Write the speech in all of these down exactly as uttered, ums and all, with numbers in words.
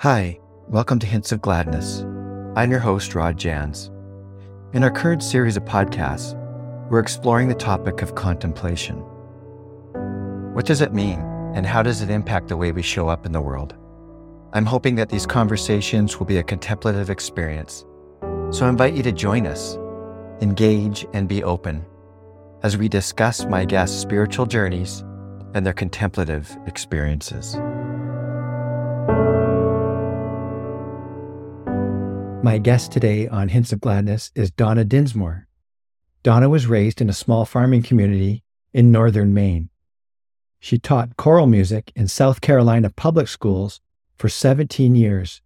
Hi, welcome to Hints of Gladness. I'm your host, Rod Jans. In our current series of podcasts, we're exploring the topic of contemplation. What does it mean, and how does it impact the way we show up in the world? I'm hoping that these conversations will be a contemplative experience, so I invite you to join us, engage, and be open as we discuss my guests' spiritual journeys and their contemplative experiences. My guest today on Hints of Gladness is Donna Dinsmore. Donna was raised in a small farming community in northern Maine. She taught choral music in South Carolina public schools for seventeen years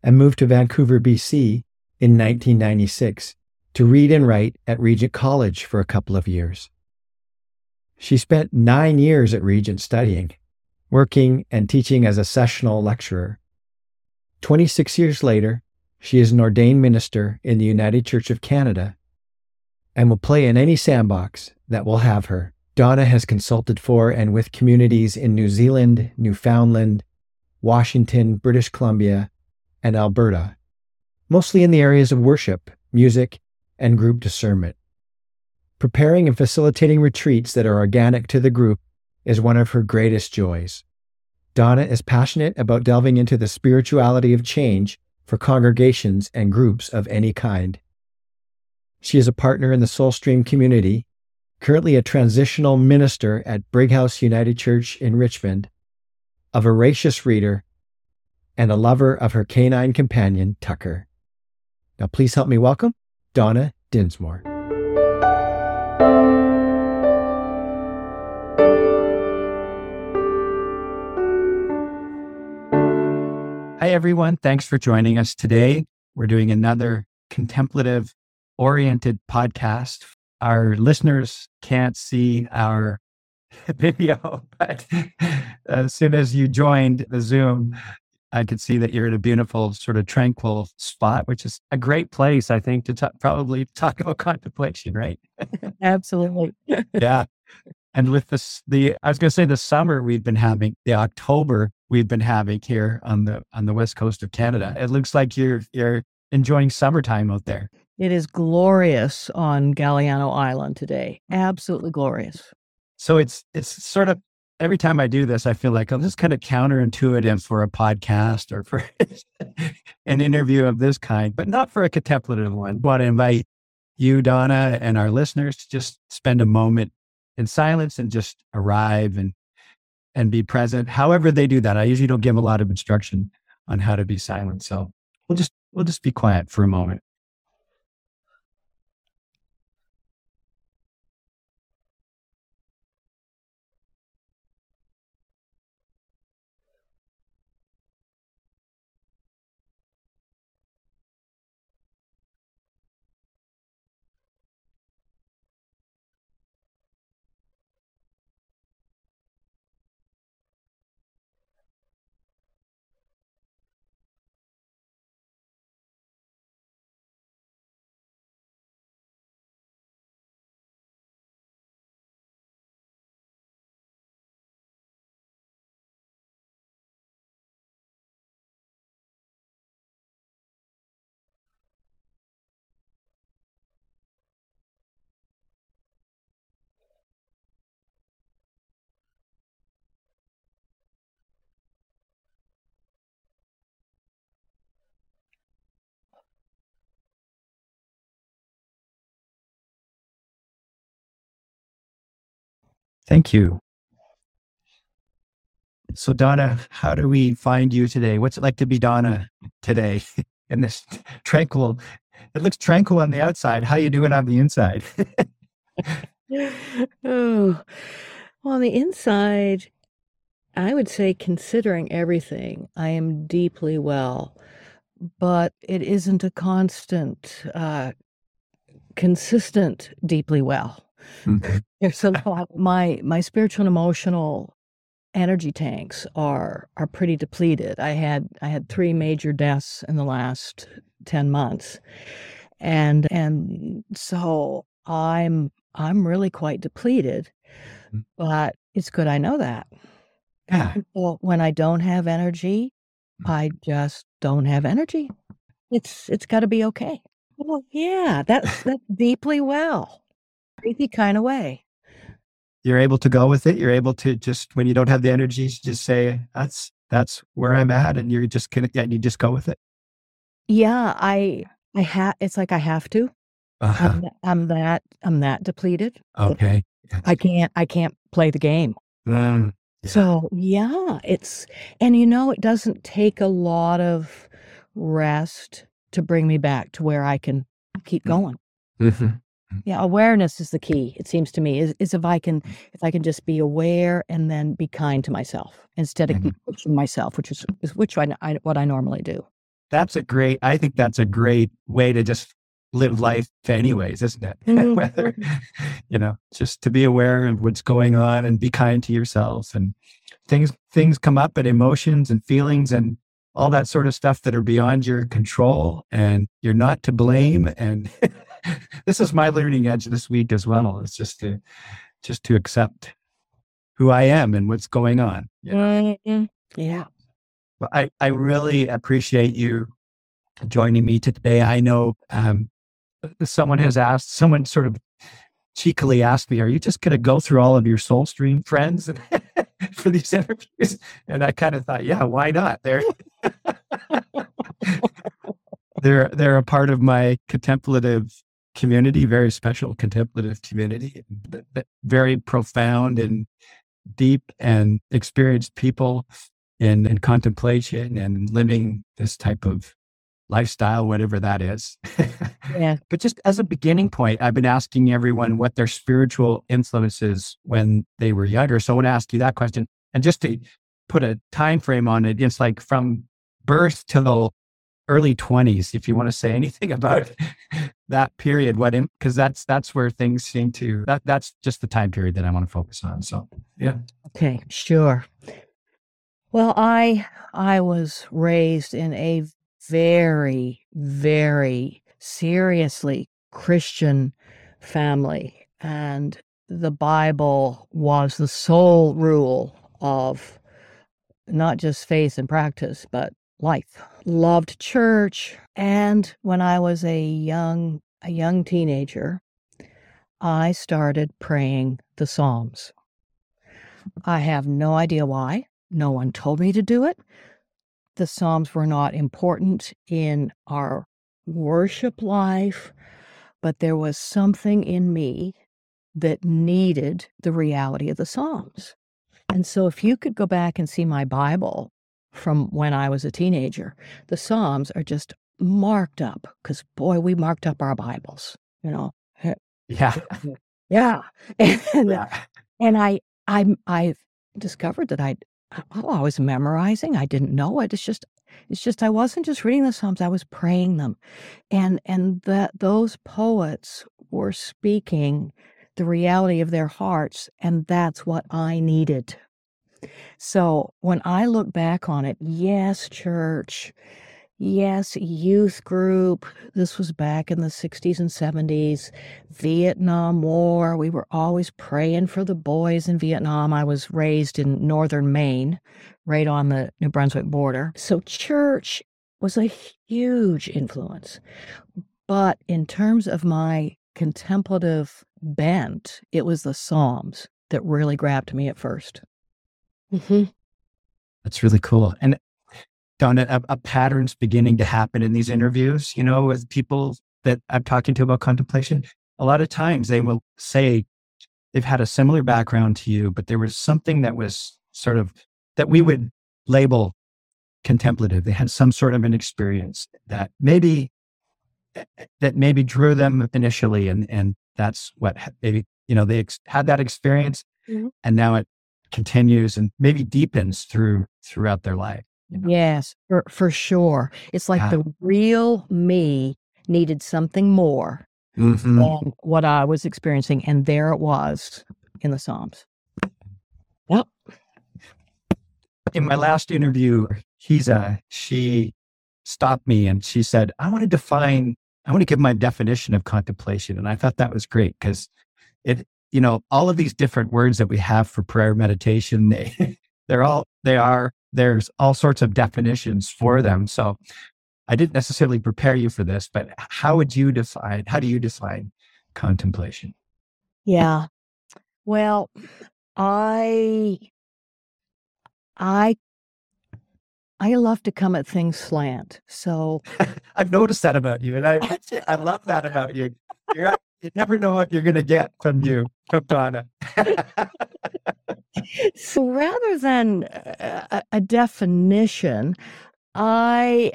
and moved to Vancouver, B C in nineteen ninety-six to read and write at Regent College for a couple of years. She spent nine years at Regent studying, working, and teaching as a sessional lecturer. twenty-six years later, she is an ordained minister in the United Church of Canada and will play in any sandbox that will have her. Donna has consulted for and with communities in New Zealand, Newfoundland, Washington, British Columbia, and Alberta, mostly in the areas of worship, music, and group discernment. Preparing and facilitating retreats that are organic to the group is one of her greatest joys. Donna is passionate about delving into the spirituality of change for congregations and groups of any kind. She is a partner in the Soulstream community, currently a transitional minister at Brighouse United Church in Richmond, a voracious reader, and a lover of her canine companion, Tucker. Now please help me welcome Donna Dinsmore. Hi, everyone. Thanks for joining us today. We're doing another contemplative-oriented podcast. Our listeners can't see our video, but as soon as you joined the Zoom, I could see that you're in a beautiful, sort of tranquil spot, which is a great place, I think, to t- probably talk about contemplation, right? Absolutely. Yeah. And with this, the, I was going to say the summer we've been having, the October we've been having here on the, on the West Coast of Canada. It looks like you're, you're enjoying summertime out there. It is glorious on Galliano Island today. Absolutely glorious. So it's, it's sort of, every time I do this, I feel like, oh, this is kind of counterintuitive for a podcast or for an interview of this kind, but not for a contemplative one. I want to invite you, Donna, and our listeners to just spend a moment in silence and just arrive and and be present. However they do that, I usually don't give a lot of instruction on how to be silent. So we'll just we'll just be quiet for a moment. Thank you. So Donna, how do we find you today? What's it like to be Donna today in this tranquil, it looks tranquil on the outside. How you doing on the inside? Oh, well, on the inside, I would say considering everything, I am deeply well, but it isn't a constant, uh, consistent, deeply well. Mm-hmm. There's a lot. My my spiritual and emotional energy tanks are are pretty depleted. I had I had three major deaths in the last ten months, and and so I'm I'm really quite depleted. But it's good I know that. Yeah. Well, when I don't have energy, I just don't have energy. It's it's got to be okay. Well, yeah, that's that's deeply well, crazy kind of way. You're able to go with it. You're able to just, when you don't have the energy, just say that's that's where I'm at, and you're just gonna, and you just go with it. Yeah, I I ha it's like I have to. Uh-huh. I'm, I'm that I'm that depleted. Okay. I can't I can't play the game. Um, yeah. So yeah, it's and you know it doesn't take a lot of rest to bring me back to where I can keep going. Mm-hmm. Yeah, awareness is the key, it seems to me, is, is if I can if I can just be aware and then be kind to myself instead of mm-hmm. pushing myself, which is, is which I, I what I normally do. That's a great, I think that's a great way to just live life anyways, isn't it? Mm-hmm. Whether, you know, just to be aware of what's going on and be kind to yourself, and things things come up, and emotions and feelings and all that sort of stuff that are beyond your control, and you're not to blame. And this is my learning edge this week as well. It's just to, just to accept who I am and what's going on. You know? Mm-hmm. Yeah. Well, I, I really appreciate you joining me today. I know um, someone has asked, someone sort of cheekily asked me, are you just going to go through all of your Soulstream friends and for these interviews? And I kind of thought, yeah, why not? They're, they're, they're a part of my contemplative community, very special contemplative community, very profound and deep and experienced people in, in contemplation and living this type of lifestyle, whatever that is. Yeah. But just as a beginning point, I've been asking everyone what their spiritual influences when they were younger. So I want to ask you that question. And just to put a time frame on it, it's like from birth till early twenties, if you want to say anything about that period, what, because that's, that's where things seem to, that, that's just the time period that I want to focus on. So, yeah. Okay, sure. Well, I, I was raised in a very, very seriously Christian family. And the Bible was the sole rule of not just faith and practice, but life. Loved church. And when I was a young, a young teenager, I started praying the Psalms. I have no idea why. No one told me to do it. The Psalms were not important in our worship life, but there was something in me that needed the reality of the Psalms. And so if you could go back and see my Bible from when I was a teenager, the Psalms are just marked up, because boy, we marked up our Bibles, you know. Yeah. Yeah. And, uh, and I, I, I discovered that I'd, Oh, I was memorizing. I didn't know it. It's just, it's just, I wasn't just reading the Psalms. I was praying them. And, and that those poets were speaking the reality of their hearts. And that's what I needed. So when I look back on it, yes, church, yes, youth group. This was back in the sixties and seventies, Vietnam War. We were always praying for the boys in Vietnam. I was raised in northern Maine, right on the New Brunswick border. So church was a huge influence. But in terms of my contemplative bent, it was the Psalms that really grabbed me at first. Mm-hmm. That's really cool. And Donna, a, a pattern's beginning to happen in these interviews, you know, with people that I'm talking to about contemplation. A lot of times they will say they've had a similar background to you, but there was something that was sort of, that we would label contemplative. They had some sort of an experience that maybe, that maybe drew them initially. And, and that's what maybe, you know, they ex- had that experience mm-hmm. and now it continues and maybe deepens through, throughout their life. You know? Yes, for, for sure. It's like yeah. the real me needed something more mm-hmm. than what I was experiencing. And there it was in the Psalms. Yep. In my last interview, he's a, she stopped me and she said, I want to define, I want to give my definition of contemplation. And I thought that was great because it, you know, all of these different words that we have for prayer meditation, they, they're all, they are there's all sorts of definitions for them. So I didn't necessarily prepare you for this, but how would you define, how do you define contemplation? Yeah. Well, I, I, I love to come at things slant. So I've noticed that about you, and I, I love that about you. You're, you never know what you're going to get from you, from Donna. So rather than a, a definition, I,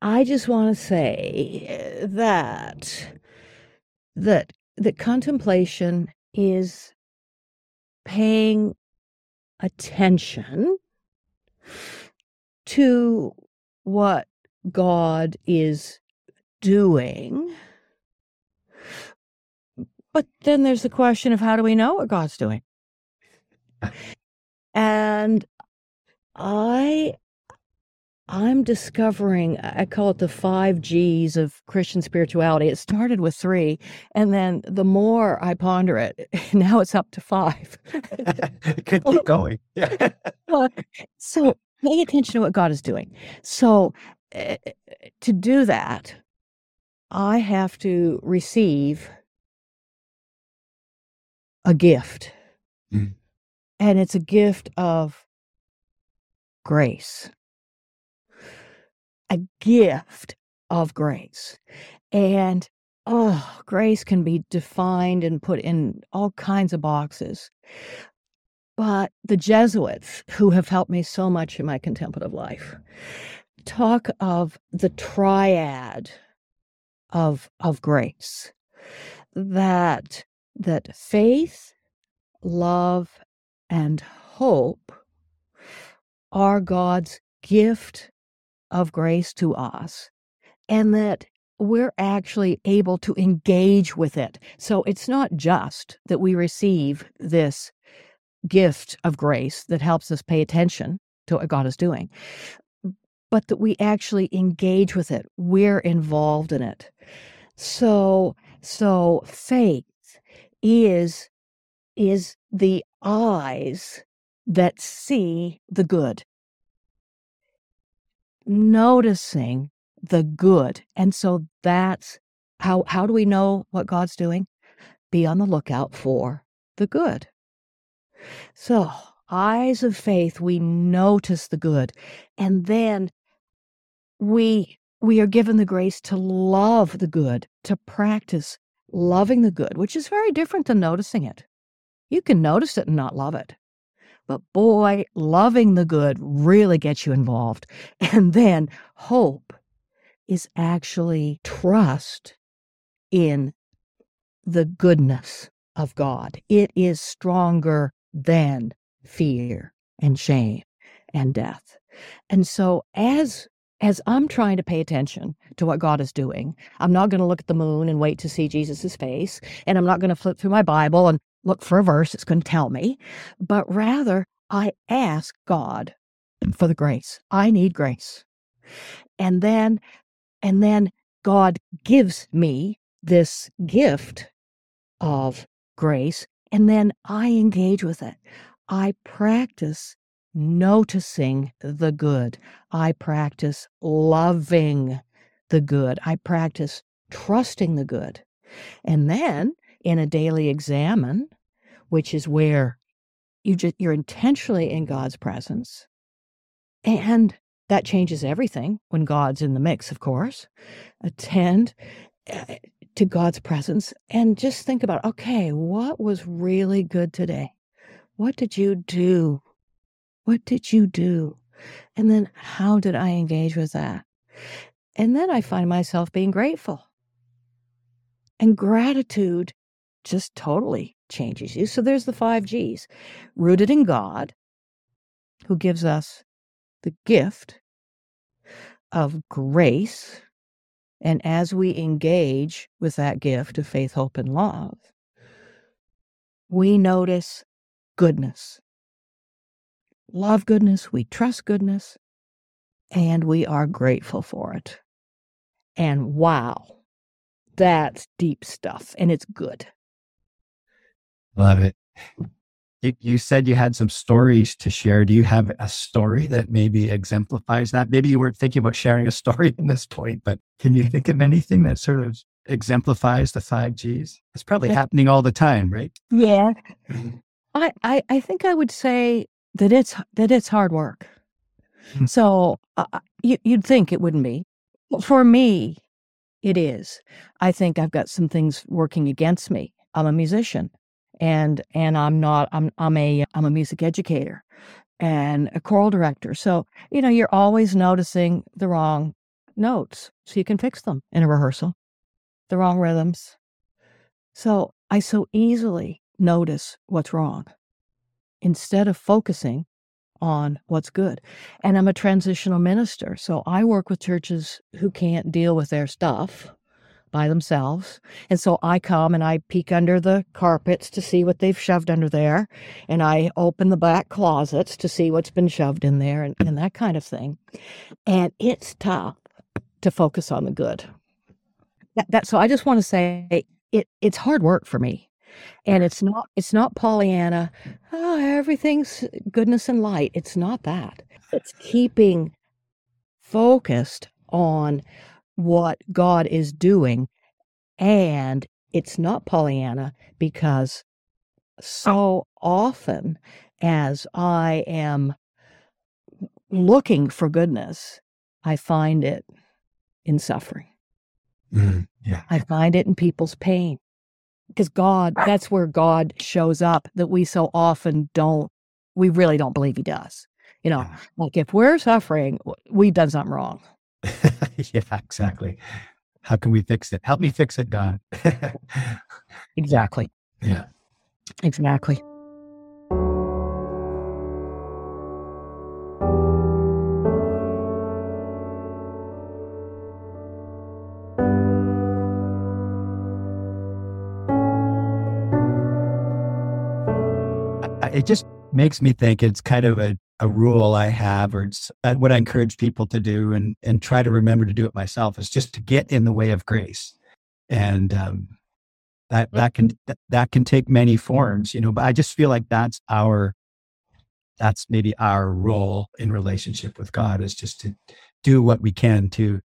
I just want to say that, that, that contemplation is paying attention to what God is doing. But then there's the question of, how do we know what God's doing? And I, I'm discovering, I call it the five G's of Christian spirituality. It started with three, and then the more I ponder it, now it's up to five. It could keep going. Yeah. So pay attention to what God is doing. So uh, to do that, I have to receive a gift. Mm. And it's a gift of grace. A gift of grace. And, oh, grace can be defined and put in all kinds of boxes. But the Jesuits, who have helped me so much in my contemplative life, talk of the triad of of grace, that that faith, love, and hope are God's gift of grace to us, and that we're actually able to engage with it. So it's not just that we receive this gift of grace that helps us pay attention to what God is doing, but that we actually engage with it. We're involved in it. So, so faith is, is the eyes that see the good, noticing the good. And so that's how, how do we know what God's doing? Be on the lookout for the good. So eyes of faith, we notice the good, and then we, we are given the grace to love the good, to practice loving the good, which is very different than noticing it. You can notice it and not love it. But boy, loving the good really gets you involved. And then hope is actually trust in the goodness of God. It is stronger than fear and shame and death. And so as As I'm trying to pay attention to what God is doing, I'm not going to look at the moon and wait to see Jesus's face, and I'm not going to flip through my Bible and look for a verse that's going to tell me, but rather I ask God for the grace. I need grace. And then, and then God gives me this gift of grace, and then I engage with it. I practice noticing the good. I practice loving the good. I practice trusting the good. And then in a daily examine, which is where you just, you're intentionally in God's presence, and that changes everything when God's in the mix, of course. Attend to God's presence and just think about, okay, what was really good today? What did you do? What did you do? And then how did I engage with that? And then I find myself being grateful. And gratitude just totally changes you. So there's the five G's. Rooted in God, who gives us the gift of grace. And as we engage with that gift of faith, hope, and love, we notice goodness. Love goodness, we trust goodness, and we are grateful for it. And wow, that's deep stuff, and it's good. Love it. You, you said you had some stories to share. Do you have a story that maybe exemplifies that? Maybe you weren't thinking about sharing a story in this point, but can you think of anything that sort of exemplifies the five G's? It's probably happening all the time, right? Yeah. I, I, I think I would say that it's, that it's hard work. So uh, you, you'd think it wouldn't be. For me, it is. I think I've got some things working against me. I'm a musician. And and I'm not I'm I'm a I'm a music educator and a choral director. So, you know, you're always noticing the wrong notes so you can fix them in a rehearsal, the wrong rhythms. So I so easily notice what's wrong instead of focusing on what's good. And I'm a transitional minister. So I work with churches who can't deal with their stuff by themselves. And so I come and I peek under the carpets to see what they've shoved under there. And I open the back closets to see what's been shoved in there and, and that kind of thing. And it's tough to focus on the good. That, that so I just want to say it it's hard work for me. And it's not it's not Pollyanna, oh, everything's goodness and light. It's not that. It's keeping focused on what God is doing, and it's not Pollyanna, because so often as I am looking for goodness, I find it in suffering. Mm, yeah. I find it in people's pain, because God, that's where God shows up that we so often don't, we really don't believe he does. You know, like if we're suffering, we've done something wrong. Yeah, exactly. How can we fix it? Help me fix it, God. Exactly. Yeah. Exactly. It just makes me think it's kind of a a rule I have, or it's what I encourage people to do and, and try to remember to do it myself, is just to get in the way of grace. And um, that, that can, that, that can take many forms, you know, but I just feel like that's our, that's maybe our role in relationship with God, is just to do what we can to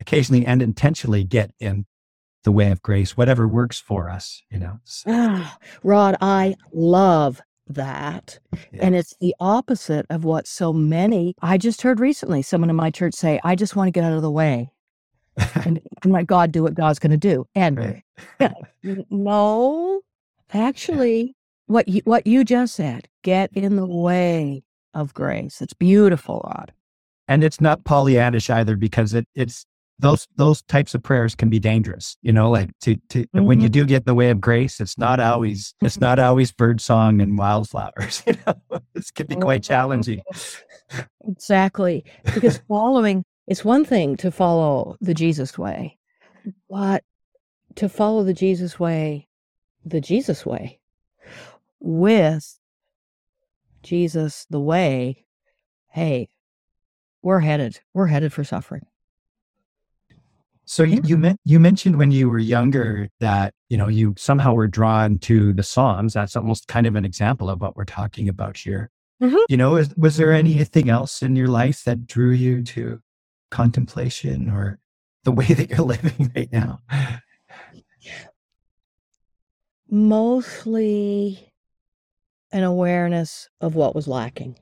occasionally and intentionally get in the way of grace, whatever works for us, you know. So. Ah, Rod, I love that. Yeah. And it's the opposite of what so many, I just heard recently someone in my church say, I just want to get out of the way and, and let God do what God's going to do. And right. yeah, no, actually, yeah. what you, what you just said, get in the way of grace. It's beautiful, Rod. And it's not Pollyannish either, because it, it's those, those types of prayers can be dangerous, you know, like to, to mm-hmm. when you do get in the way of grace, it's not always, it's not always bird song and wildflowers, you know, this can be quite challenging. Exactly. Because following, it's one thing to follow the Jesus way, but to follow the Jesus way, the Jesus way with Jesus, the way, hey, we're headed, we're headed for suffering. So you you, meant, you mentioned when you were younger that, you know, you somehow were drawn to the Psalms. That's almost kind of an example of what we're talking about here. Mm-hmm. You know, is, was there anything else in your life that drew you to contemplation or the way that you're living right now? Mostly an awareness of what was lacking,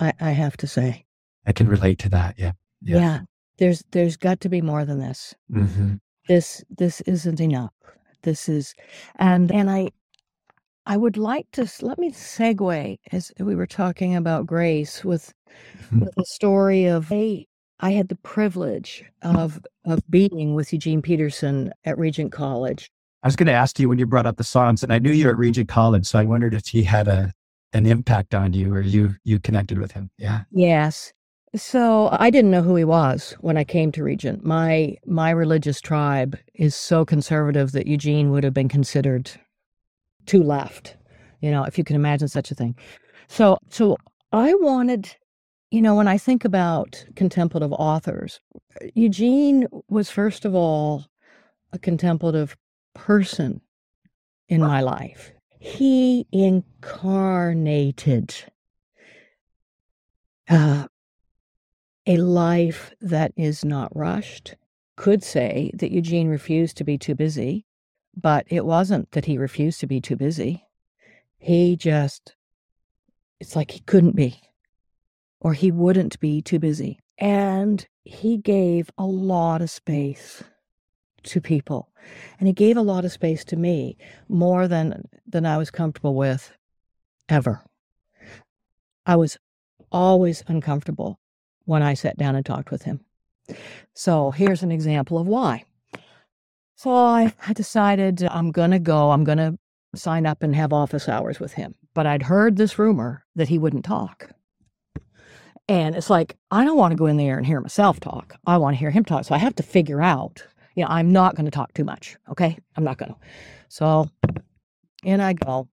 I, I have to say. I can relate to that, yeah. Yeah. yeah. There's, there's got to be more than this. Mm-hmm. This, this isn't enough. This is, and, and I, I would like to, let me segue as we were talking about grace with, mm-hmm. with the story of, hey, I had the privilege of, of being with Eugene Peterson at Regent College. I was going to ask you when you brought up the Psalms, and I knew you were at Regent College, so I wondered if he had a, an impact on you or you, you connected with him. Yeah. Yes. So I didn't know who he was when I came to Regent. My my religious tribe is so conservative that Eugene would have been considered too left, you know, if you can imagine such a thing. So so I wanted, you know, when I think about contemplative authors, Eugene was first of all a contemplative person in my life. He incarnated uh, a life that is not rushed. Could say that Eugene refused to be too busy, but it wasn't that he refused to be too busy. He just, it's like he couldn't be, or he wouldn't be too busy. And he gave a lot of space to people. And he gave a lot of space to me, more than, than I was comfortable with ever. I was always uncomfortable when I sat down and talked with him. So here's an example of why. So I, I decided I'm going to go, I'm going to sign up and have office hours with him. But I'd heard this rumor that he wouldn't talk. And it's like, I don't want to go in there and hear myself talk. I want to hear him talk. So I have to figure out, you know, I'm not going to talk too much. Okay? I'm not going to. So in I go.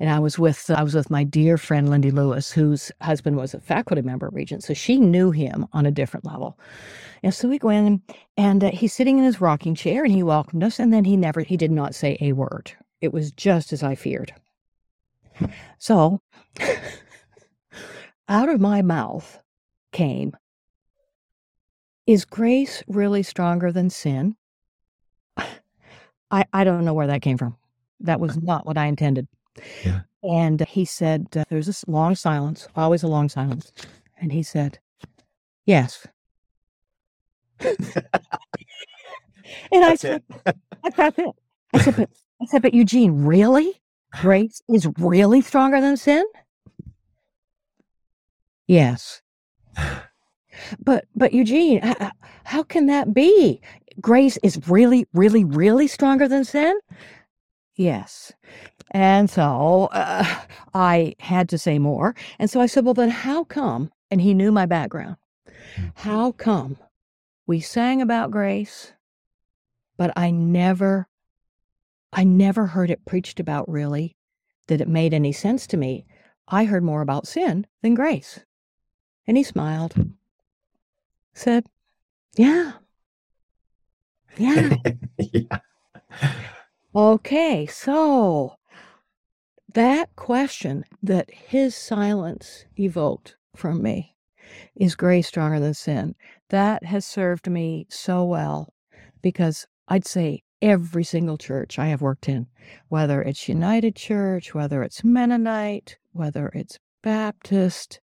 And I was with I was with my dear friend, Lindy Lewis, whose husband was a faculty member at Regent. So she knew him on a different level. And so we go in, and uh, he's sitting in his rocking chair, and he welcomed us. And then he never, he did not say a word. It was just as I feared. So out of my mouth came, is grace really stronger than sin? I, I don't know where that came from. That was not what I intended. Yeah. And he said, uh, there's this long silence, always a long silence. And he said, yes. And I said, that's it. I said, but, I said, but Eugene, really? Grace is really stronger than sin? Yes. But, but Eugene, how, how can that be? Grace is really, really, really stronger than sin? Yes. And so uh, I had to say more. And so I said, well, then how come, and he knew my background, how come we sang about grace, but I never, I never heard it preached about really, that it made any sense to me. I heard more about sin than grace. And he smiled, said, yeah, yeah. Yeah. Okay, so that question that his silence evoked from me, is grace stronger than sin? That has served me so well, because I'd say every single church I have worked in, whether it's United Church, whether it's Mennonite, whether it's Baptist,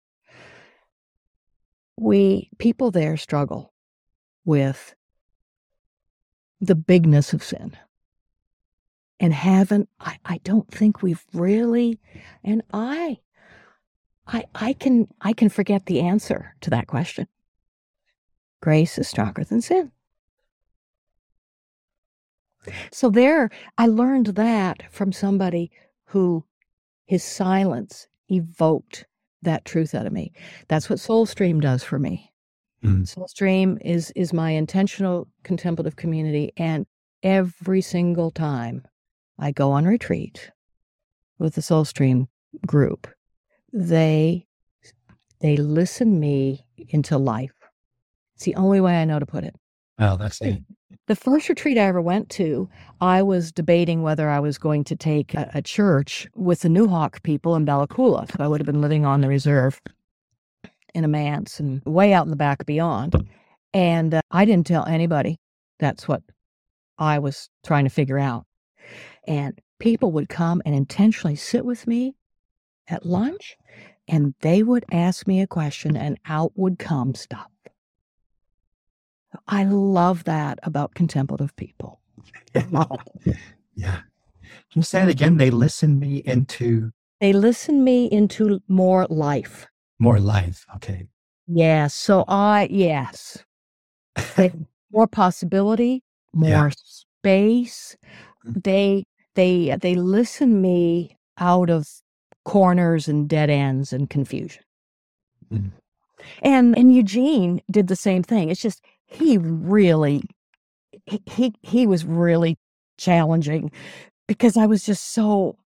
we, people there struggle with the bigness of sin. And haven't, I, I don't think we've really, and I, I, I can, I can forget the answer to that question. Grace is stronger than sin. So there, I learned that from somebody who, his silence evoked that truth out of me. That's what Soulstream does for me. Mm-hmm. Soulstream is, is my intentional contemplative community, and every single time I go on retreat with the Soulstream group, They they listen me into life. It's the only way I know to put it. Oh, that's neat. The first retreat I ever went to, I was debating whether I was going to take a, a church with the Newhawk people in Bellacoola. So I would have been living on the reserve in a manse and way out in the back beyond. And uh, I didn't tell anybody. That's what I was trying to figure out. And people would come and intentionally sit with me at lunch, and they would ask me a question, and out would come stuff. I love that about contemplative people. Yeah. Yeah. Can you say it again? They listen me into... They listen me into more life. More life. Okay. Yeah. So I, yes. More possibility, more yeah. space. They they they listen me out of corners and dead ends and confusion. Mm-hmm. And and Eugene did the same thing. It's just he really he, he he was really challenging, because I was just so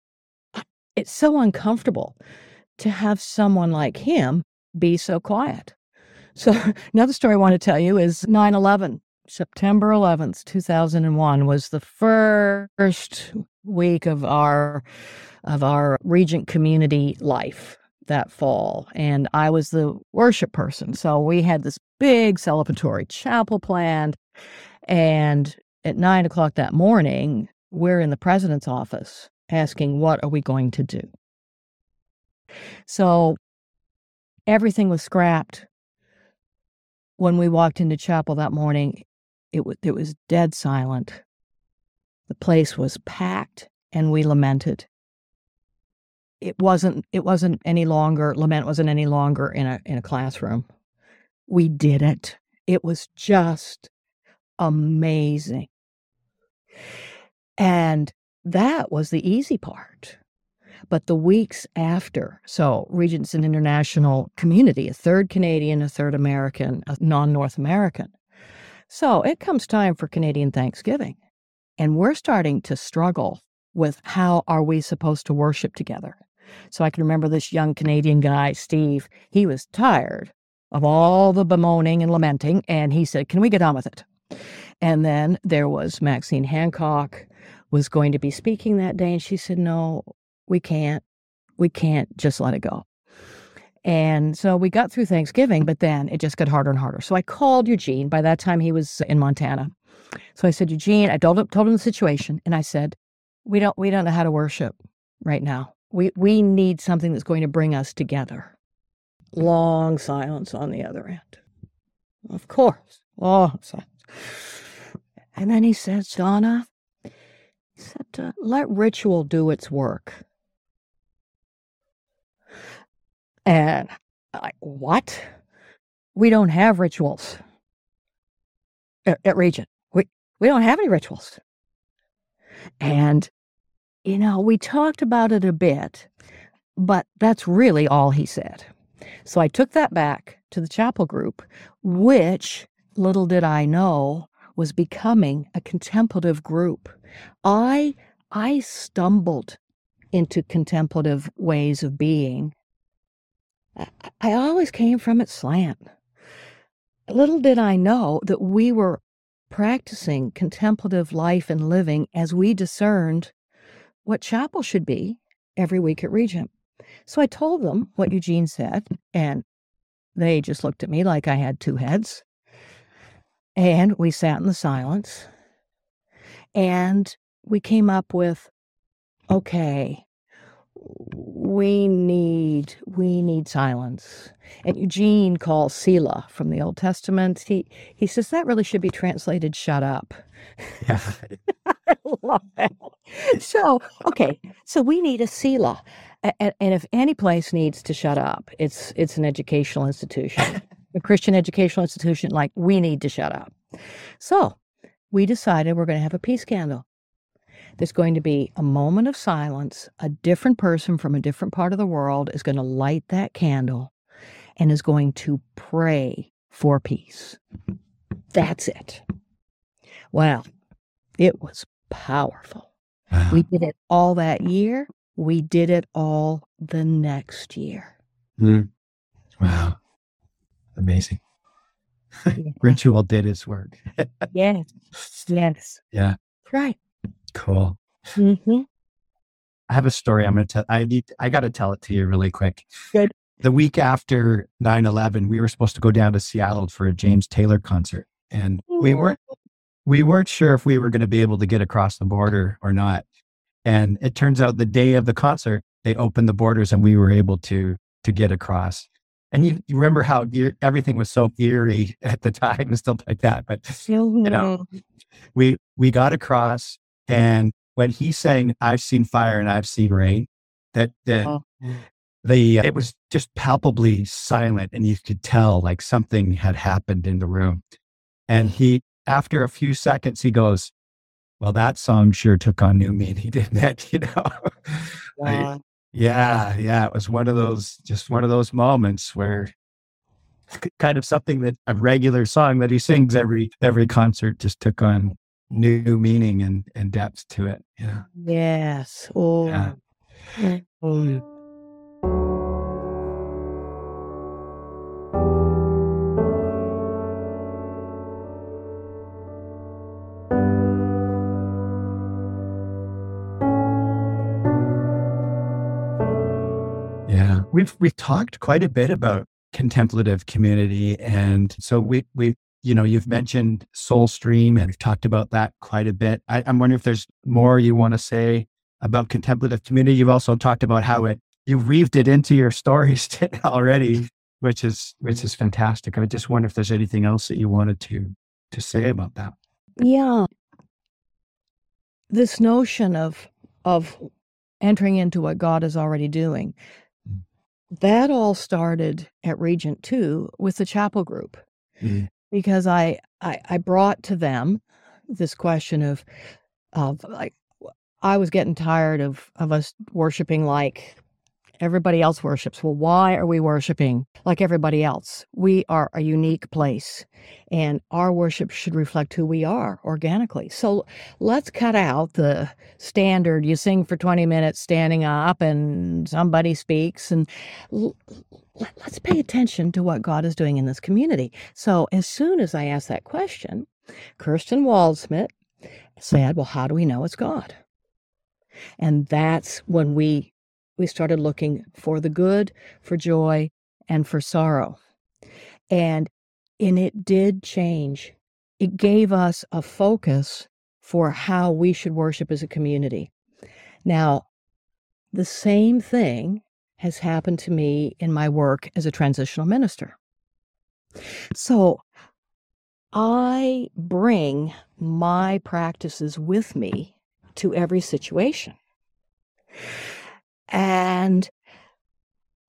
it's so uncomfortable to have someone like him be so quiet. So another story I want to tell you is nine eleven. September eleventh, two thousand one was the first week of our of our Regent community life that fall, and I was the worship person. So we had this big celebratory chapel planned, and at nine o'clock that morning, we're in the president's office asking, what are we going to do? So everything was scrapped. When we walked into chapel that morning, it was, it was dead silent. The place was packed, and we lamented. It wasn't, it wasn't any longer, lament wasn't any longer in a, in a classroom. We did it. It was just amazing. And that was the easy part. But the weeks after, so Regent's an international community, a third Canadian, a third American, a non-North American. So it comes time for Canadian Thanksgiving, and we're starting to struggle with how are we supposed to worship together. So I can remember this young Canadian guy, Steve, he was tired of all the bemoaning and lamenting, and he said, can we get on with it? And then there was Maxine Hancock was going to be speaking that day, and she said, no, we can't, we can't just let it go. And so we got through Thanksgiving, but then it just got harder and harder. So I called Eugene. By that time, he was in Montana. So I said, Eugene, I told him, told him the situation, and I said, we don't, we don't know how to worship right now. We, we need something that's going to bring us together. Long silence on the other end. Of course. Long silence. And then he says, Donna, he said, let ritual do its work. And I, what? We don't have rituals at, at Regent. We, we don't have any rituals. And, you know, we talked about it a bit, but that's really all he said. So I took that back to the chapel group, which, little did I know, was becoming a contemplative group. I I stumbled into contemplative ways of being. I, I always came from it slant. Little did I know that we were practicing contemplative life and living as we discerned what chapel should be every week at Regent. So I told them what Eugene said, and they just looked at me like I had two heads. And we sat in the silence, and we came up with, okay, we need, we need silence. And Eugene calls Selah from the Old Testament. He, he says, that really should be translated, shut up. Yeah. I love that. So, okay, so we need a Selah. And, and if any place needs to shut up, it's it's an educational institution, a Christian educational institution, like, we need to shut up. So we decided we're going to have a peace candle. There's going to be a moment of silence. A different person from a different part of the world is going to light that candle and is going to pray for peace. That's it. Well, it was powerful. Wow. We did it all that year. We did it all the next year. Mm. Wow. Amazing. Yeah. Ritual did its work. Yes. Yes. Yeah. Right. Cool. Mm-hmm. I have a story I'm going to tell. I need, I got to tell it to you really quick. Good. The week after nine eleven, we were supposed to go down to Seattle for a James Taylor concert. And we weren't, we weren't sure if we were going to be able to get across the border or not. And it turns out the day of the concert, they opened the borders and we were able to, to get across. And you, you remember how e- everything was so eerie at the time and stuff like that. But, you know, we, we got across. And when he sang, I've seen fire and I've seen rain, that, that oh. the, uh, it was just palpably silent, and you could tell like something had happened in the room. And he, after a few seconds, he goes, well, that song sure took on new meaning, didn't it? You know? Yeah. Like, yeah. Yeah. It was one of those, just one of those moments where kind of something that a regular song that he sings every, every concert just took on new meaning and, and depth to it. Yeah. Yes. Oh. Yeah. Yeah. Oh. we've we've talked quite a bit about contemplative community, and so we we you know you've mentioned Soulstream, and we've talked about that quite a bit. I, I'm wondering if there's more you want to say about contemplative community. You've also talked about how it you weaved it into your stories already, which is which is fantastic. I just wonder if there's anything else that you wanted to to say about that. Yeah, this notion of of entering into what God is already doing. That all started at Regent two with the chapel group, mm-hmm. because I, I I brought to them this question of of like I was getting tired of of us worshiping like everybody else worships. Well, why are we worshiping like everybody else? We are a unique place, and our worship should reflect who we are organically. So let's cut out the standard, you sing for twenty minutes standing up and somebody speaks, and l- let's pay attention to what God is doing in this community. So as soon as I asked that question, Kirsten Waldsmith said, well, how do we know it's God? And that's when we We started looking for the good, for joy, and for sorrow. And, and it did change. It gave us a focus for how we should worship as a community. Now, the same thing has happened to me in my work as a transitional minister. So I bring my practices with me to every situation. And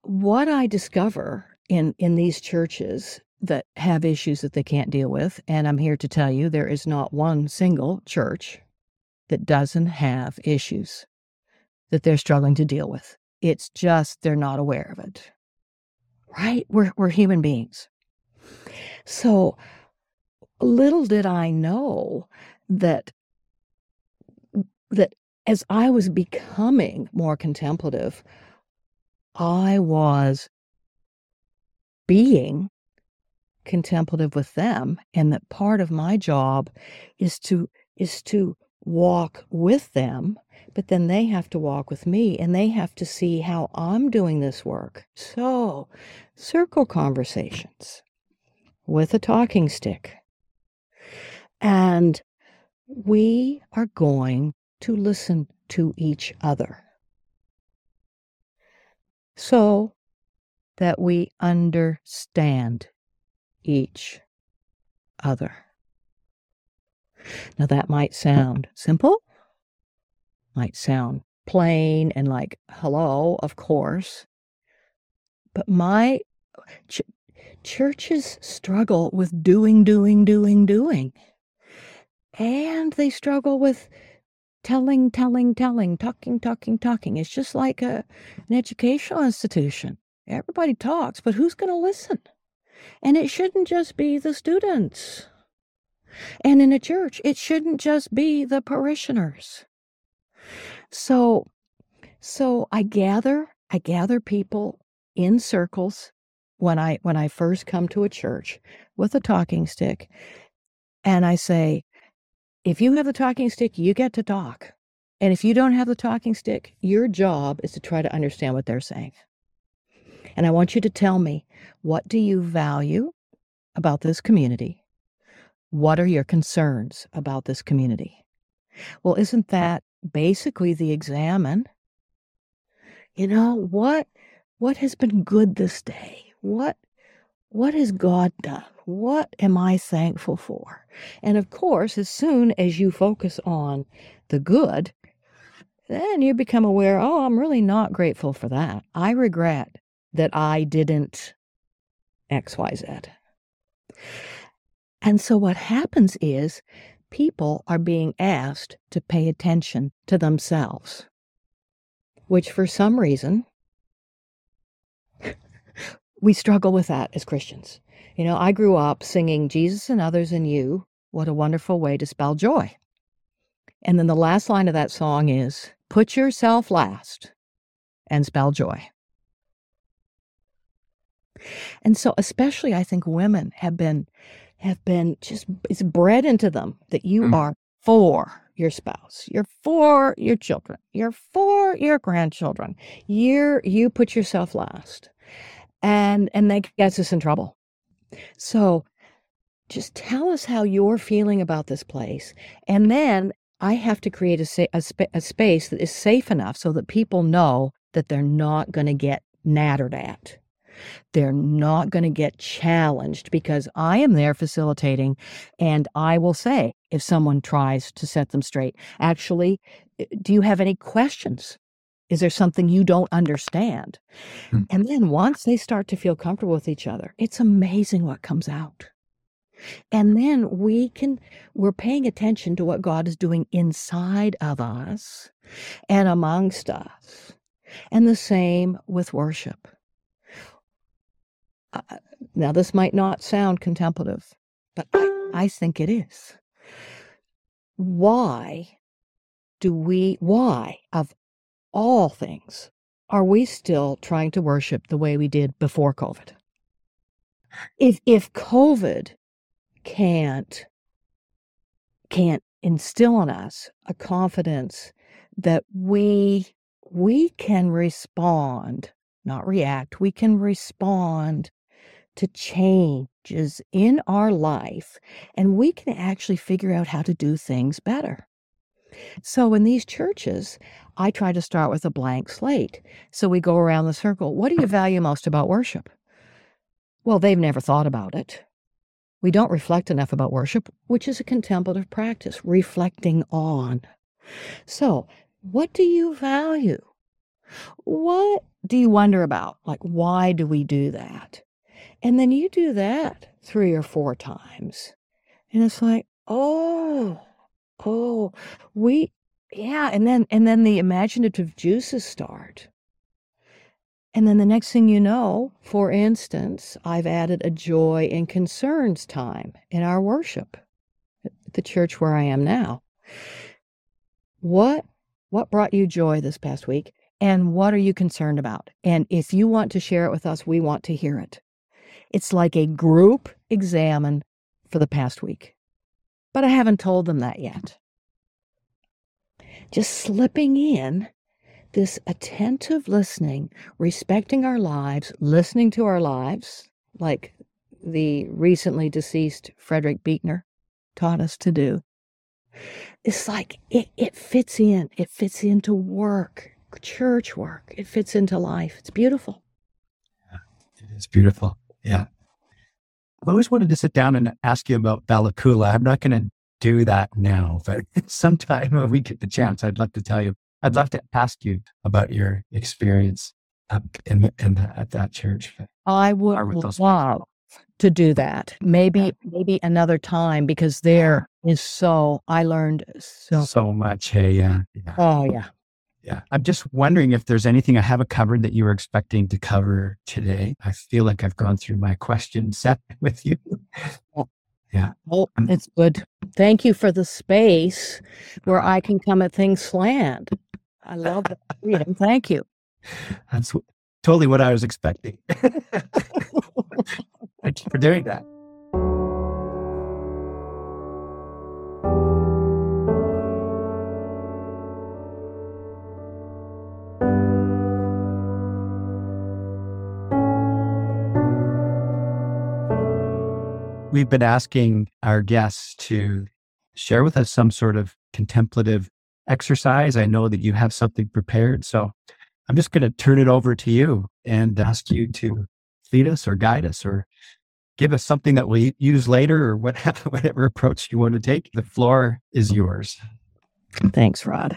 what I discover in, in these churches that have issues that they can't deal with, and I'm here to tell you there is not one single church that doesn't have issues that they're struggling to deal with. It's just they're not aware of it, right? We're we're human beings. So little did I know that that as I was becoming more contemplative, I was being contemplative with them, and that part of my job is to is to walk with them, but then they have to walk with me, and they have to see how I'm doing this work. So, circle conversations with a talking stick. And we are going to listen to each other so that we understand each other. Now, that might sound simple, might sound plain and like, hello, of course, but my ch- churches struggle with doing, doing, doing, doing, and they struggle with Telling, telling, telling, talking, talking, talking. It's just like a, an educational institution. Everybody talks, but who's going to listen? And it shouldn't just be the students. And in a church, it shouldn't just be the parishioners. So, so I gather, I gather people in circles when I when I first come to a church with a talking stick, and I say, if you have the talking stick, you get to talk. And if you don't have the talking stick, your job is to try to understand what they're saying. And I want you to tell me, what do you value about this community? What are your concerns about this community? Well, isn't that basically the examine? You know, what what has been good this day? What what has God done? What am I thankful for? And of course, as soon as you focus on the good, then you become aware, oh, I'm really not grateful for that. I regret that I didn't X, Y, Z. And so what happens is people are being asked to pay attention to themselves, which for some reason, we struggle with that as Christians. You know, I grew up singing Jesus and Others and You, what a wonderful way to spell joy. And then the last line of that song is, put yourself last and spell joy. And so especially I think women have been, have been just, it's bred into them that you mm. are for your spouse, you're for your children, you're for your grandchildren. You're, you put yourself last. And, and that gets us in trouble. So just tell us how you're feeling about this place. And then I have to create a, sa- a, sp- a space that is safe enough so that people know that they're not going to get nattered at. They're not going to get challenged because I am there facilitating, and I will say, if someone tries to set them straight, actually, do you have any questions? Is there something you don't understand? Hmm. And then once they start to feel comfortable with each other, it's amazing what comes out. And then we can, we're paying attention to what God is doing inside of us and amongst us. And the same with worship. Uh, now, this might not sound contemplative, but I, I think it is. Why do we, why of all things, are we still trying to worship the way we did before COVID? If, if COVID can't, can't instill in us a confidence that we, we can respond, not react, we can respond to changes in our life, and we can actually figure out how to do things better. So in these churches, I try to start with a blank slate. So we go around the circle. What do you value most about worship? Well, they've never thought about it. We don't reflect enough about worship, which is a contemplative practice, reflecting on. So what do you value? What do you wonder about? Like, why do we do that? And then you do that three or four times. And it's like, oh, oh, we, yeah. And then, and then the imaginative juices start. And then the next thing you know, for instance, I've added a joy and concerns time in our worship at the church where I am now. What, what brought you joy this past week? And what are you concerned about? And if you want to share it with us, we want to hear it. It's like a group examine for the past week. But I haven't told them that yet. Just slipping in this attentive listening, respecting our lives, listening to our lives, like the recently deceased Frederick Buechner taught us to do. It's like it, it fits in. It fits into work, church work. It fits into life. It's beautiful. Yeah, it is beautiful. Yeah. I always wanted to sit down and ask you about Bellacoola. I'm not going to do that now, but sometime when we get the chance, I'd love to tell you, I'd love to ask you about your experience up in, in the, at that church. I would love people. to do that. Maybe, yeah. maybe another time, because there is so, I learned so, so much. Hey, yeah, yeah. Oh yeah. Yeah. I'm just wondering if there's anything I haven't covered that you were expecting to cover today. I feel like I've gone through my question set with you. Yeah. Oh, it's good. Thank you for the space where I can come at things slant. I love that freedom. Thank you. That's w- totally what I was expecting. Thank you for doing that. We've been asking our guests to share with us some sort of contemplative exercise. I know that you have something prepared, so I'm just going to turn it over to you and ask you to lead us or guide us or give us something that we'll use later or whatever, whatever approach you want to take. The floor is yours. Thanks, Rod.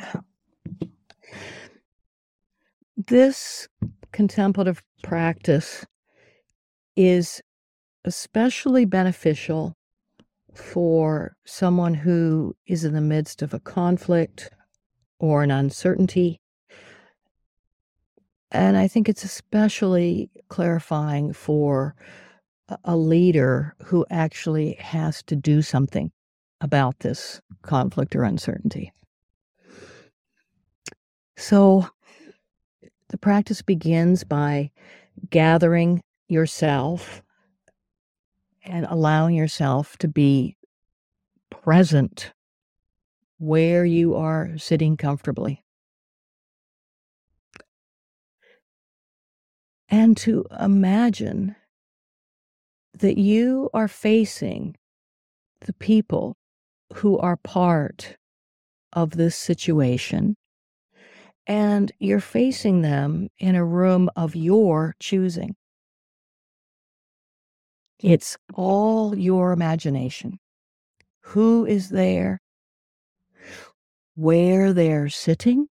This contemplative practice is especially beneficial for someone who is in the midst of a conflict or an uncertainty. And I think it's especially clarifying for a leader who actually has to do something about this conflict or uncertainty. So the practice begins by gathering yourself and allowing yourself to be present where you are sitting comfortably. And to imagine that you are facing the people who are part of this situation, and you're facing them in a room of your choosing. It's all your imagination. Who is there? Where they're sitting?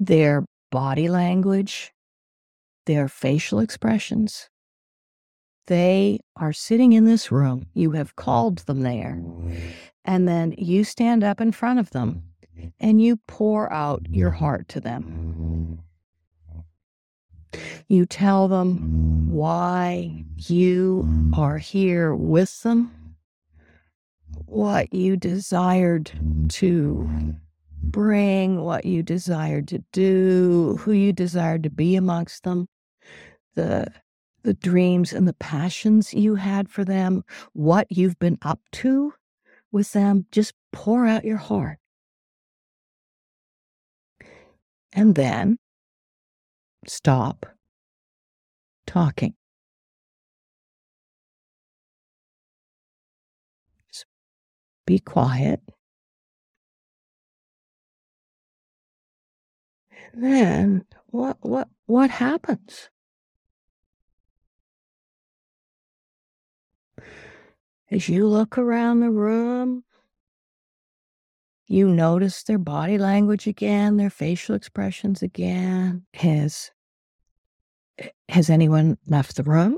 Their body language, their facial expressions. They are sitting in this room. You have called them there. And then you stand up in front of them and you pour out your heart to them. You tell them why you are here with them, what you desired to bring, what you desired to do, who you desired to be amongst them, the the dreams and the passions you had for them, what you've been up to with them. Just pour out your heart. And then stop talking. Just be quiet. And then what what what happens? As you look around the room, you notice their body language again, their facial expressions again. Has, has anyone left the room?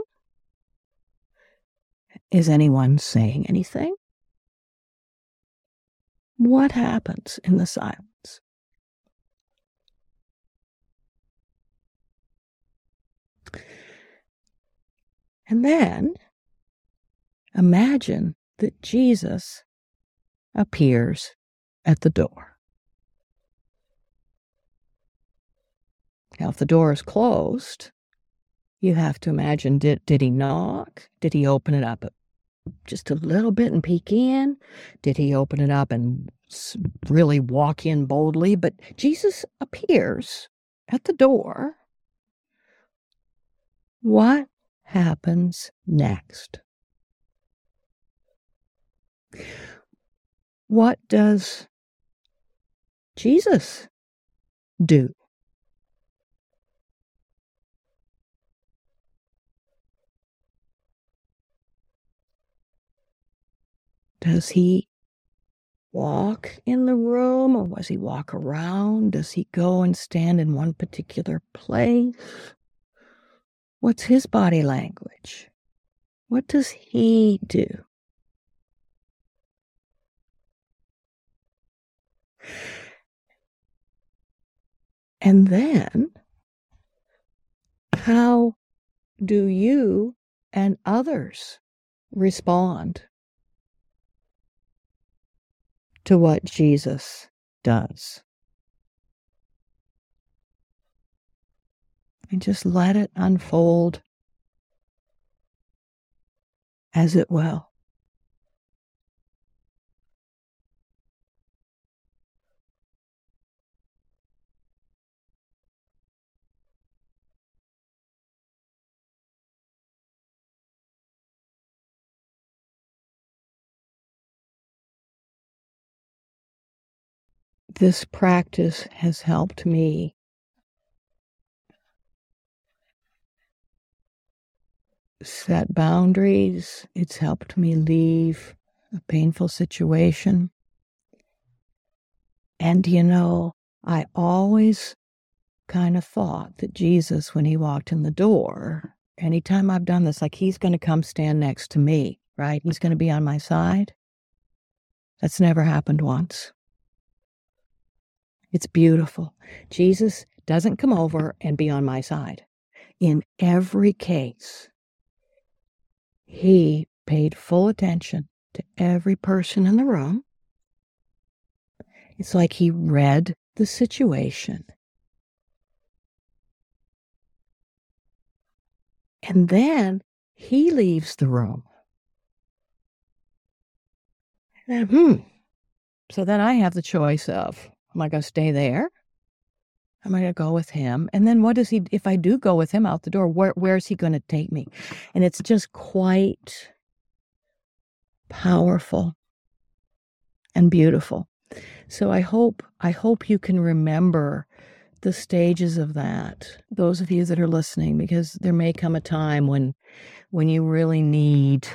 Is anyone saying anything? What happens in the silence? And then imagine that Jesus appears at the door. Now, if the door is closed, you have to imagine, did, did he knock? Did he open it up just a little bit and peek in? Did he open it up and really walk in boldly? But Jesus appears at the door. What happens next? What does Jesus do? Does he walk in the room, or does he walk around? Does he go and stand in one particular place? What's his body language? What does he do? And then, how do you and others respond to what Jesus does? And just let it unfold as it will. This practice has helped me set boundaries. It's helped me leave a painful situation. And, you know, I always kind of thought that Jesus, when he walked in the door, anytime I've done this, like, he's going to come stand next to me, right? He's going to be on my side. That's never happened once. It's beautiful. Jesus doesn't come over and be on my side. In every case, he paid full attention to every person in the room. It's like he read the situation. And then he leaves the room. And, hmm. So then I have the choice of, am I going to stay there? Am I going to go with him? And then what is he, if I do go with him out the door, where, where is he going to take me? And it's just quite powerful and beautiful. So I hope, I hope you can remember the stages of that, those of you that are listening, because there may come a time when, when you really need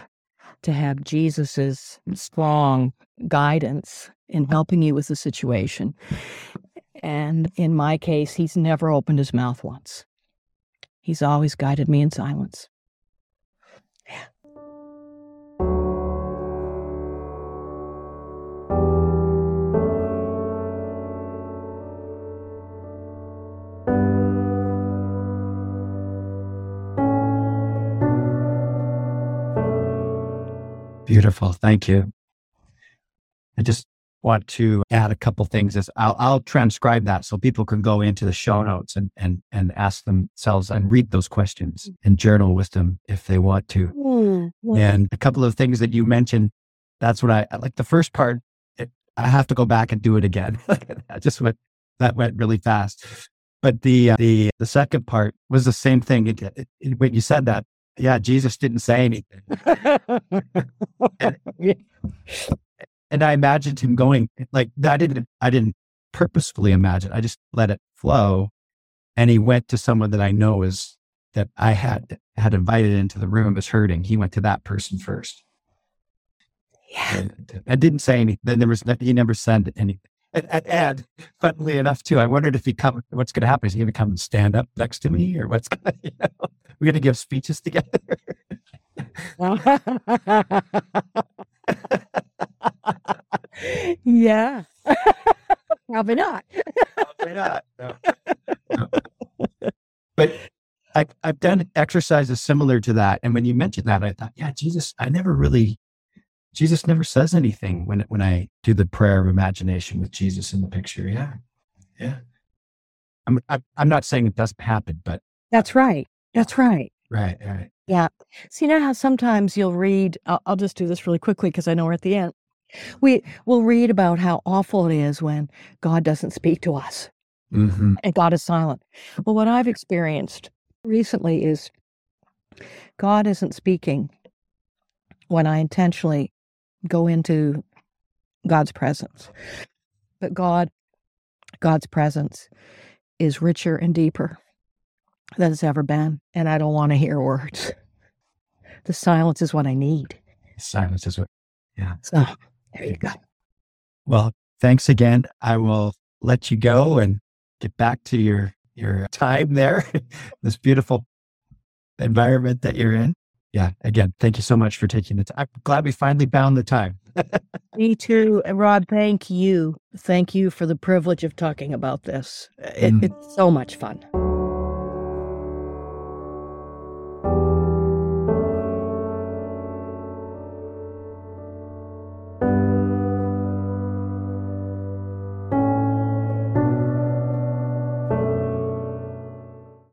to have Jesus's strong guidance in helping you with the situation. And in my case, he's never opened his mouth once. He's always guided me in silence. Yeah. Beautiful. Thank you. I just want to add a couple things. As I'll, I'll transcribe that so people can go into the show notes and, and, and ask themselves and read those questions and journal with them if they want to. Yeah, yeah. And a couple of things that you mentioned, that's what I, like the first part, it, I have to go back and do it again. I just went, that went really fast. But the, the, the second part was the same thing. It, it, it, when you said that, yeah, Jesus didn't say anything. and, and I imagined him going like I didn't I didn't purposefully imagine. I just let it flow. And he went to someone that I know is that I had had invited into the room is hurting. He went to that person first. Yeah. And I didn't say anything. There was he never said anything. And, and, and funnily enough, too, I wondered if he come. What's going to happen? Is he going to come and stand up next to me, or what's going to? You know, we're going to give speeches together. Yeah, probably not. Probably not. No. No. But I, I've done exercises similar to that, and when you mentioned that, I thought, yeah, Jesus. I never really. Jesus never says anything when when I do the prayer of imagination with Jesus in the picture. Yeah, yeah. I'm I'm not saying it doesn't happen, but that's right. That's right. Right. Right. Yeah. So you know how sometimes you'll read. I'll, I'll just do this really quickly because I know we're at the end. We will read about how awful it is when God doesn't speak to us mm-hmm. and God is silent. Well, what I've experienced recently is God isn't speaking when I intentionally go into God's presence. But God, God's presence is richer and deeper than it's ever been. And I don't want to hear words. The silence is what I need. Silence is what, yeah. So there you go. Well, thanks again. I will let you go and get back to your, your time there, this beautiful environment that you're in. Yeah. Again, thank you so much for taking the time. I'm glad we finally bound the time. Me too. And Rod, thank you. Thank you for the privilege of talking about this. It, mm. It's so much fun.